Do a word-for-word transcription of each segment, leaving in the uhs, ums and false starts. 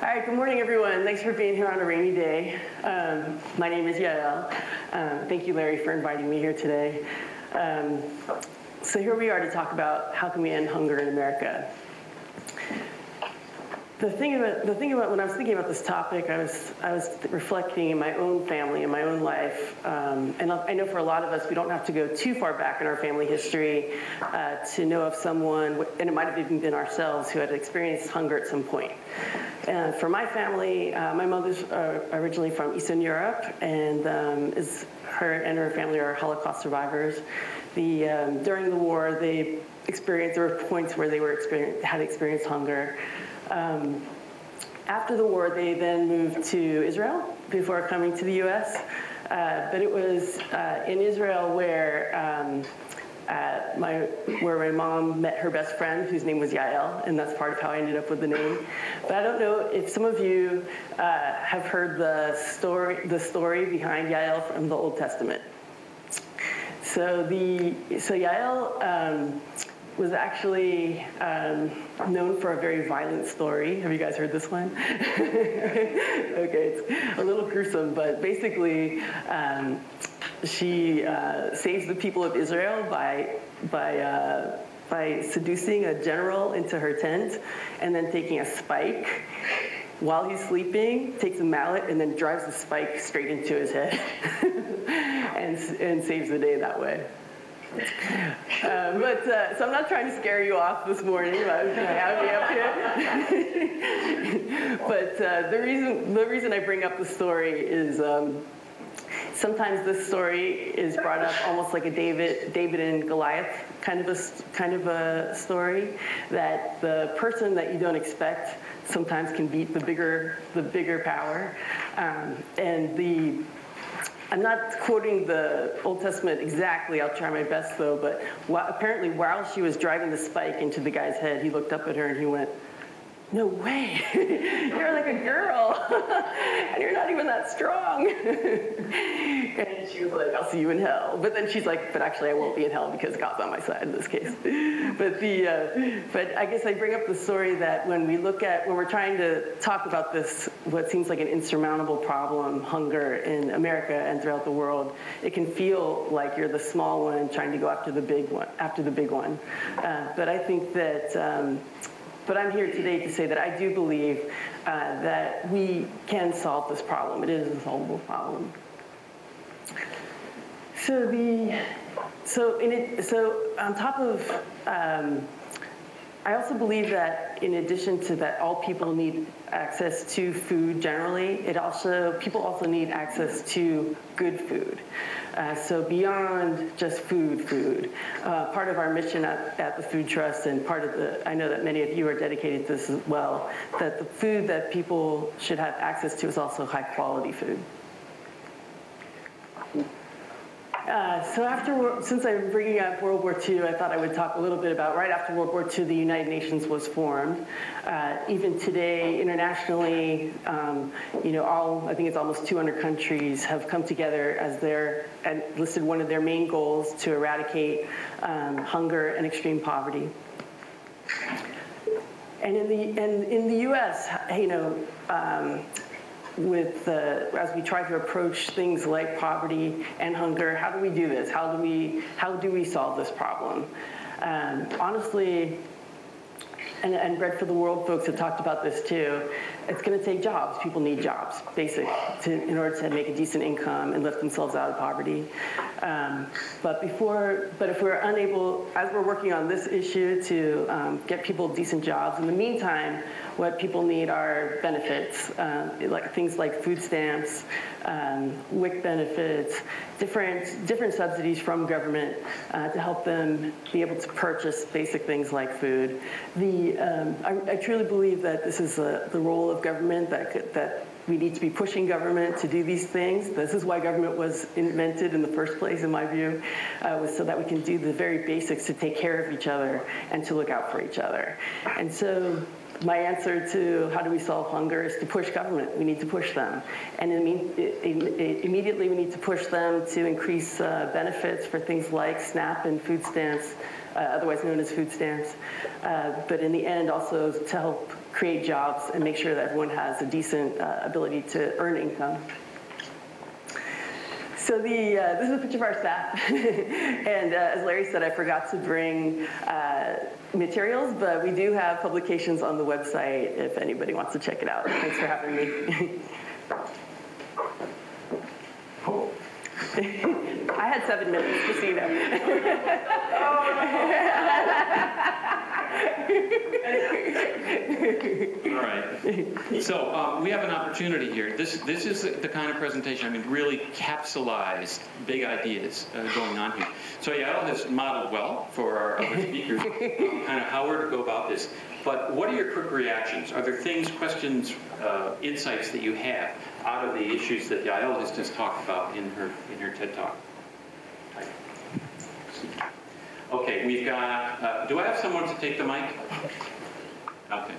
All right, good morning, everyone. Thanks for being here on a rainy day. Um, my name is Yael. Um, thank you, Larry, for inviting me here today. Um, so here we are to talk about how can we end hunger in America. The thing about, the thing about when I was thinking about this topic, I was, I was reflecting in my own family, in my own life. Um, and I know for a lot of us, we don't have to go too far back in our family history uh, to know of someone, and it might have even been ourselves, who had experienced hunger at some point. Uh, for my family, uh, my mother's uh, originally from Eastern Europe, and um, is her and her family are Holocaust survivors. The, um, during the war, they experienced, there were points where they were experience, had experienced hunger. Um, after the war, they then moved to Israel before coming to the U S Uh, but it was uh, in Israel where um, uh, my where my mom met her best friend, whose name was Yael, and that's part of how I ended up with the name. But I don't know if some of you uh, have heard the story the story behind Yael from the Old Testament. So the so Yael. Um, was actually um, known for a very violent story. Have you guys heard this one? Okay, it's a little gruesome, but basically um, she uh, saves the people of Israel by, by, uh, by seducing a general into her tent and then taking a spike. While he's sleeping, takes a mallet and then drives the spike straight into his head and, and saves the day that way. Um, but uh, so I'm not trying to scare you off this morning. But I'm just happy up here. But uh, the reason the reason I bring up the story is um, sometimes this story is brought up almost like a David David and Goliath kind of a kind of a story, that the person that you don't expect sometimes can beat the bigger the bigger power, um, and the. I'm not quoting the Old Testament exactly, I'll try my best though, but wh apparently while she was driving the spike into the guy's head, he looked up at her and he went, "No way, you're like a girl, and you're not even that strong." And she was like, "I'll see you in hell." But then she's like, "But actually I won't be in hell because God's on my side in this case." But the, uh, but I guess I bring up the story that when we look at, when we're trying to talk about this, what seems like an insurmountable problem, hunger in America and throughout the world, it can feel like you're the small one trying to go after the big one, after the big one. Uh, but I think that, um, But I'm here today to say that I do believe uh, that we can solve this problem. It is a solvable problem. So the so in it so on top of um, I also believe that in addition to that, all people need access to food generally. It also people also need access to good food. Uh, so beyond just food, food. Uh, part of our mission at, at the Food Trust, and part of the, I know that many of you are dedicated to this as well, that the food that people should have access to is also high quality food. Uh, so after, since I'm bringing up World War Two, I thought I would talk a little bit about, right after World War Two, the United Nations was formed. Uh, even today, internationally, um, you know, all, I think it's almost two hundred countries have come together as their, and listed one of their main goals to eradicate um, hunger and extreme poverty. And in the, and in the U S, you know, um, with uh, as we try to approach things like poverty and hunger, how do we do this? How do we how do we solve this problem? Um, honestly, and, and Bread for the World folks have talked about this too. It's going to take jobs. People need jobs, basic, to, in order to make a decent income and lift themselves out of poverty. Um, but before, but if we're unable, as we're working on this issue to um, get people decent jobs, in the meantime, what people need are benefits, uh, like things like food stamps, um, W I C benefits, different different subsidies from government uh, to help them be able to purchase basic things like food. The um, I, I truly believe that this is a, the role of government, that could, that we need to be pushing government to do these things. This is why government was invented in the first place, in my view, uh, was so that we can do the very basics to take care of each other and to look out for each other. And so, my answer to how do we solve hunger is to push government. We need to push them. And it mean, it, it, it, immediately we need to push them to increase uh, benefits for things like SNAP and food stamps, uh, otherwise known as food stamps. Uh, but in the end also to help create jobs, and make sure that everyone has a decent uh, ability to earn income. So the, uh, this is a picture of our staff. And uh, as Larry said, I forgot to bring uh, materials, but we do have publications on the website if anybody wants to check it out. Thanks for having me. Oh. I had seven minutes, just so you know. All right. So um, we have an opportunity here. This this is the kind of presentation, I mean, really capsulized big ideas uh, going on here. So Yael has modeled well for our other speakers kind of how we're to go about this. But what are your quick reactions? Are there things, questions, uh, insights that you have out of the issues that Yael has just talked about in her in her TED Talk? Okay, we've got. Uh, do I have someone to take the mic? Okay,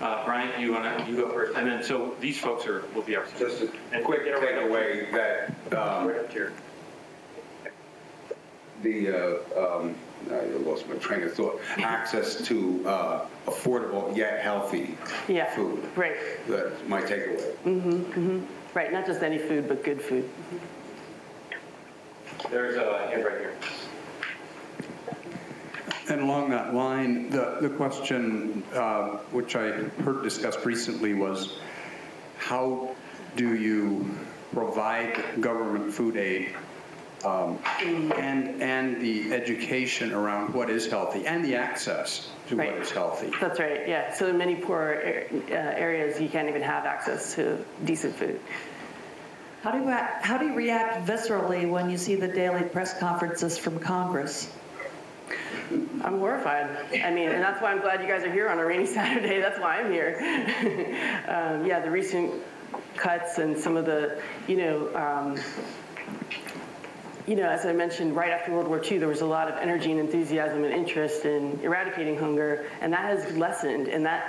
uh, Brian, you want to you go first, and then so these folks are will be our. Just a and quick takeaway that um, right up here. The. Uh, um, I lost my train of thought. Access to uh, affordable yet healthy yeah, food. Right. That's my takeaway. Mm-hmm, mm-hmm. Right. Not just any food, but good food. There's a hand right here. And along that line, the the question uh, which I heard discussed recently was, how do you provide government food aid? Um, and and the education around what is healthy and the access to right. what is healthy. That's right. Yeah. So in many poor er, uh, areas, you can't even have access to decent food. How do you how do you react viscerally when you see the daily press conferences from Congress? I'm horrified. I mean, and that's why I'm glad you guys are here on a rainy Saturday. That's why I'm here. um, yeah, the recent cuts and some of the, you know. Um, You know, as I mentioned, right after World War Two, there was a lot of energy and enthusiasm and interest in eradicating hunger, and that has lessened. And that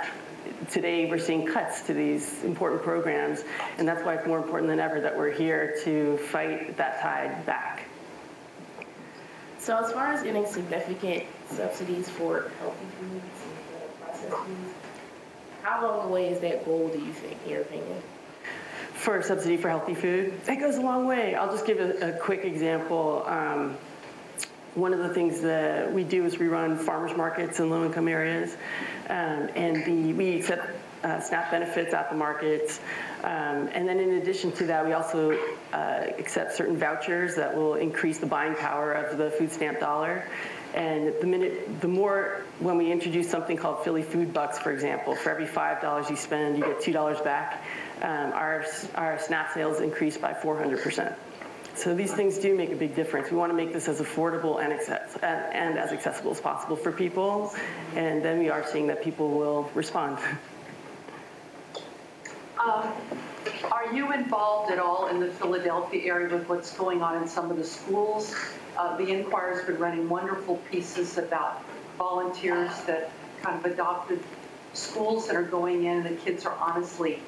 today we're seeing cuts to these important programs, and that's why it's more important than ever that we're here to fight that tide back. So as far as getting significant subsidies for healthy foods and processed foods, how long away is that goal, do you think, in your opinion? For a subsidy for healthy food, that goes a long way. I'll just give a, a quick example. Um, one of the things that we do is we run farmers markets in low-income areas, um, and the, we accept uh, SNAP benefits at the markets. Um, and then in addition to that, we also uh, accept certain vouchers that will increase the buying power of the food stamp dollar. And the minute, the more, when we introduce something called Philly Food Bucks, for example, for every five dollars you spend, you get two dollars back. Um, our, our SNAP sales increased by four hundred percent. So these things do make a big difference. We want to make this as affordable and, access, and, and as accessible as possible for people. And then we are seeing that people will respond. Um, are you involved at all in the Philadelphia area with what's going on in some of the schools? Uh, the Enquire's been running wonderful pieces about volunteers that kind of adopted schools that are going in, and the kids are honestly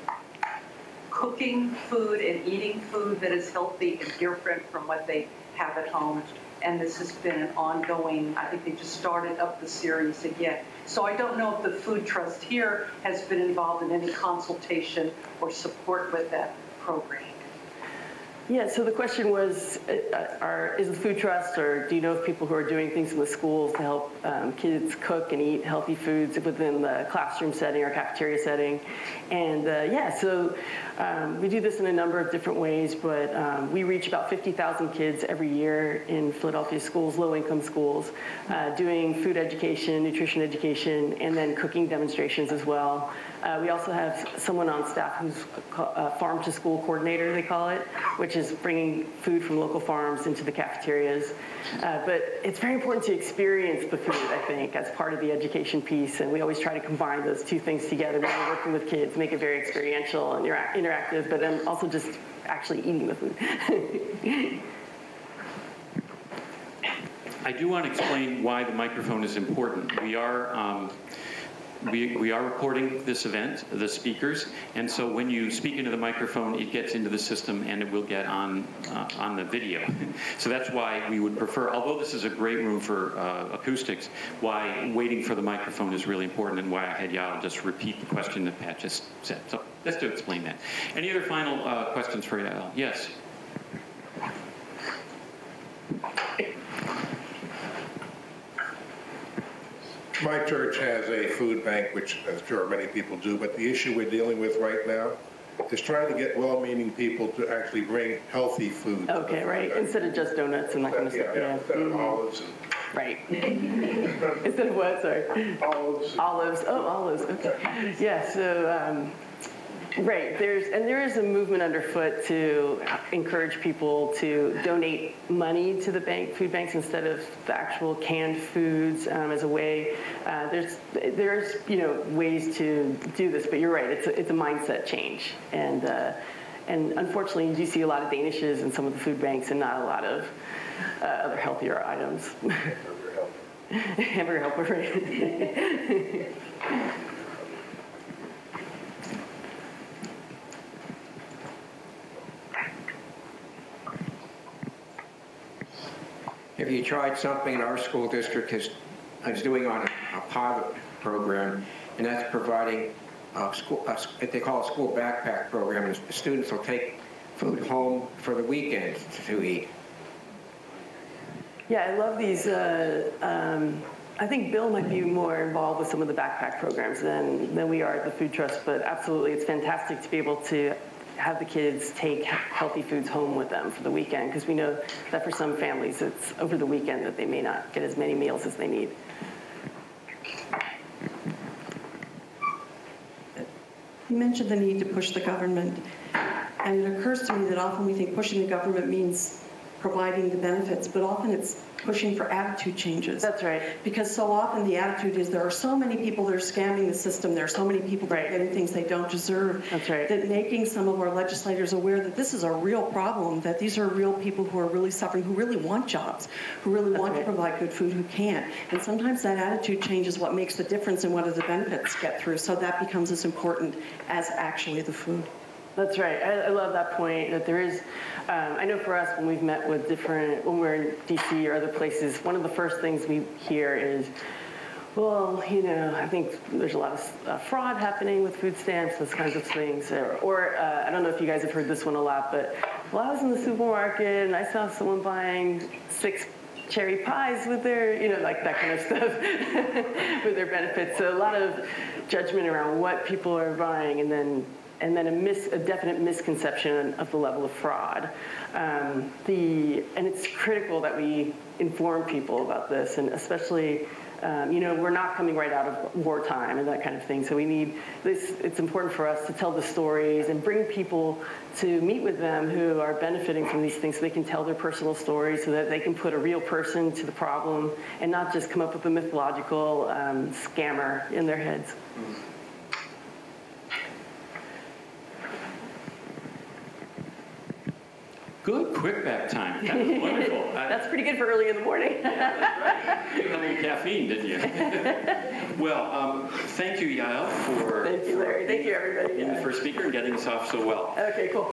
cooking food and eating food that is healthy and different from what they have at home. And this has been an ongoing, I think they just started up the series again. So I don't know if the Food Trust here has been involved in any consultation or support with that program. Yeah, so the question was, uh, are, is the Food Trust, or do you know of people who are doing things in the schools to help um, kids cook and eat healthy foods within the classroom setting or cafeteria setting? And uh, yeah, so um, we do this in a number of different ways, but um, we reach about fifty thousand kids every year in Philadelphia schools, low-income schools, uh, doing food education, nutrition education, and then cooking demonstrations as well. Uh, we also have someone on staff who's a farm-to-school coordinator, they call it, which is bringing food from local farms into the cafeterias. Uh, but it's very important to experience the food, I think, as part of the education piece, and we always try to combine those two things together when we're working with kids, make it very experiential and interactive, but then also just actually eating the food. I do want to explain why the microphone is important. We are... Um, we, we are recording this event, the speakers, and so when you speak into the microphone, it gets into the system and it will get on uh, on the video. So that's why we would prefer, although this is a great room for uh, acoustics, why waiting for the microphone is really important and why I had y'all just repeat the question that Pat just said. So that's to explain that. Any other final uh, questions for y'all? Yes? My church has a food bank, which I'm sure many people do, but the issue we're dealing with right now is trying to get well-meaning people to actually bring healthy food. Okay, right. Instead of just donuts and that kind of stuff. Yeah, instead of olives. Right. Instead of what? Sorry. Olives. Olives. Oh, olives. Okay. Yeah, so, um, right. There's, and there is a movement underfoot to encourage people to donate money to the bank, food banks, instead of the actual canned foods um, as a way. Uh, there's, there's, you know, ways to do this, but you're right. It's a, it's a mindset change, and uh, and unfortunately, you do see a lot of Danishes in some of the food banks, and not a lot of uh, other healthier items. Hamburger helper, right? Have you tried something our school district is, is doing on a, a pilot program, and that's providing a school, a, they call it a school backpack program, and students will take food home for the weekend to eat? Yeah, I love these. Uh, um, I think Bill might be more involved with some of the backpack programs than, than we are at the Food Trust, but absolutely, it's fantastic to be able to have the kids take healthy foods home with them for the weekend, because we know that for some families it's over the weekend that they may not get as many meals as they need. You mentioned the need to push the government, and it occurs to me that often we think pushing the government means providing the benefits, but often it's pushing for attitude changes. That's right. Because so often the attitude is there are so many people that are scamming the system, there are so many people that right. are getting things they don't deserve. That's right. That making some of our legislators aware that this is a real problem, that these are real people who are really suffering, who really want jobs, who really That's want right. to provide good food, who can't. And sometimes that attitude change is what makes the difference in whether the benefits get through. So that becomes as important as actually the food. That's right. I, I love that point, that there is, um, I know for us, when we've met with different, when we're in D C or other places, one of the first things we hear is, well, you know, I think there's a lot of uh, fraud happening with food stamps, those kinds of things. Or, or uh, I don't know if you guys have heard this one a lot, but, well, I was in the supermarket and I saw someone buying six cherry pies with their, you know, like that kind of stuff, with their benefits. So a lot of judgment around what people are buying, and then and then a, mis, a definite misconception of the level of fraud. Um, the, and it's critical that we inform people about this, and especially, um, you know, we're not coming right out of wartime and that kind of thing, so we need this, it's important for us to tell the stories and bring people to meet with them who are benefiting from these things, so they can tell their personal stories, so that they can put a real person to the problem and not just come up with a mythological um, scammer in their heads. Good quick back time. That was wonderful. That's pretty good for early in the morning. Yeah, that's right. You got a little caffeine, didn't you? Well, um, thank you, Yael, for thank you, Larry. Thank you, everybody, being the first speaker and getting us off so well. Okay, cool.